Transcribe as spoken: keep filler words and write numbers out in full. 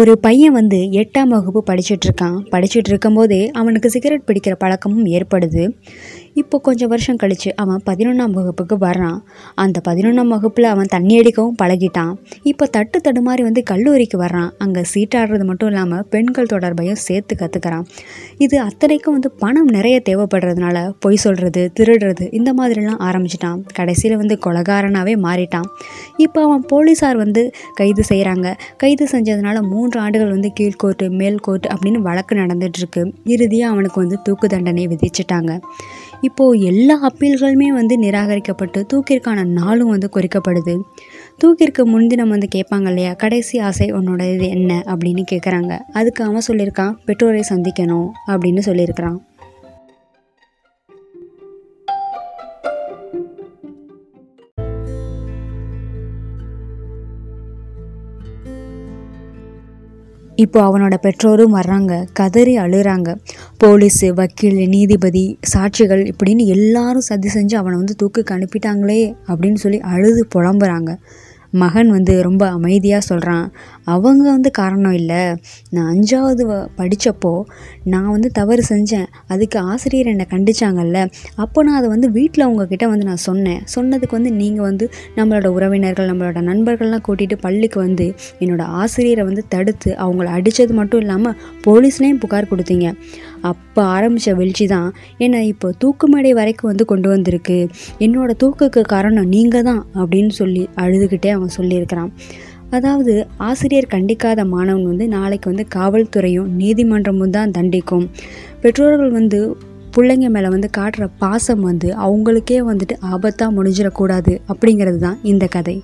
ஒரு பையன் வந்து எட்டாம் வகுப்பு படிச்சுட்டு இருக்கான். படிச்சுட்டு இருக்கும்போதே அவனுக்கு சிகரெட் பிடிக்கிற பழக்கமும் ஏற்படுது. இப்போ கொஞ்சம் வருஷம் கழித்து அவன் பதினொன்றாம் வகுப்புக்கு வர்றான். அந்த பதினொன்றாம் வகுப்பில் அவன் தண்ணி அடிக்கவும் பழகிட்டான். இப்போ தட்டு தடுமாறி வந்து கல்லூரிக்கு வர்றான். அங்கே சீட்டாடுறது மட்டும் இல்லாமல் பெண்கள் தொடர்பையும் சேர்த்து கற்றுக்கிறான். இது அத்தனைக்கும் வந்து பணம் நிறைய தேவைப்படுறதுனால பொய் சொல்கிறது, திருடுறது இந்த மாதிரிலாம் ஆரம்பிச்சிட்டான். கடைசியில் வந்து கொலைகாரனாகவே மாறிட்டான். இப்போ அவன் போலீஸார் வந்து கைது செய்கிறாங்க. கைது செஞ்சதுனால மூன்று ஆண்டுகள் வந்து கீழ்கோர்ட்டு மேல் கோர்ட்டு அப்படின்னு வழக்கு நடந்துகிட்ருக்கு. இறுதியாக அவனுக்கு வந்து தூக்கு தண்டனை விதிச்சிட்டாங்க. இப்போது எல்லா அப்பீல்களுமே வந்து நிராகரிக்கப்பட்டு தூக்கிற்கான நாளும் வந்து குறிக்கப்படுது. தூக்கிற்கு முன்தினம் வந்து கேட்பாங்க இல்லையா, கடைசி ஆசை உன்னோட இது என்ன அப்படின்னு கேட்குறாங்க. அதுக்கு அவன் சொல்லியிருக்கான், பெற்றோரை சந்திக்கணும் அப்படின்னு சொல்லியிருக்கிறான். இப்போ அவனோட பெற்றோரும் வர்றாங்க, கதறி அழுகிறாங்க. போலீஸு, வக்கீல், நீதிபதி, சாட்சிகள் இப்படின்னு எல்லாரும் சதி செஞ்சு அவனை வந்து தூக்குக்கு அனுப்பிட்டாங்களே அப்படின்னு சொல்லி அழுது புலம்புறாங்க. மகன் வந்து ரொம்ப அமைதியாக சொல்கிறான், அவங்க வந்து காரணம் இல்லை, நான் அஞ்சாவது வ படித்தப்போ நான் வந்து தவறு செஞ்சேன், அதுக்கு ஆசிரியர் என்னை கண்டிச்சாங்கல்ல, அப்போ நான் அதை வந்து வீட்டில் அவங்கக்கிட்ட வந்து நான் சொன்னேன். சொன்னதுக்கு வந்து நீங்கள் வந்து நம்மளோட உறவினர்கள் நம்மளோட நண்பர்கள்லாம் கூட்டிகிட்டு பள்ளிக்கு வந்து என்னோடய ஆசிரியரை வந்து தடுத்து அவங்கள அடித்தது மட்டும் இல்லாமல் போலீஸ்லேயும் புகார் கொடுத்தீங்க. அப்போ ஆரம்பித்த வீழ்ச்சி தான் என்னை இப்போ தூக்கு மேடை வரைக்கும் வந்து கொண்டு வந்திருக்கு. என்னோடய தூக்குக்கு காரணம் நீங்கள் தான் அப்படின்னு சொல்லி அழுதுகிட்டே அவன் சொல்லியிருக்கிறான். அதாவது ஆசிரியர் கண்டிக்காத மாணவன் வந்து நாளைக்கு வந்து காவல்துறையும் நீதிமன்றமும் தான் தண்டிக்கும். பெற்றோர்கள் வந்து பிள்ளைங்க மேலே வந்து காட்டுற பாசம் வந்து அவங்களுக்கே வந்துட்டு ஆபத்தாக முடிஞ்சிடக்கூடாது அப்படிங்கிறது தான் இந்த கதை.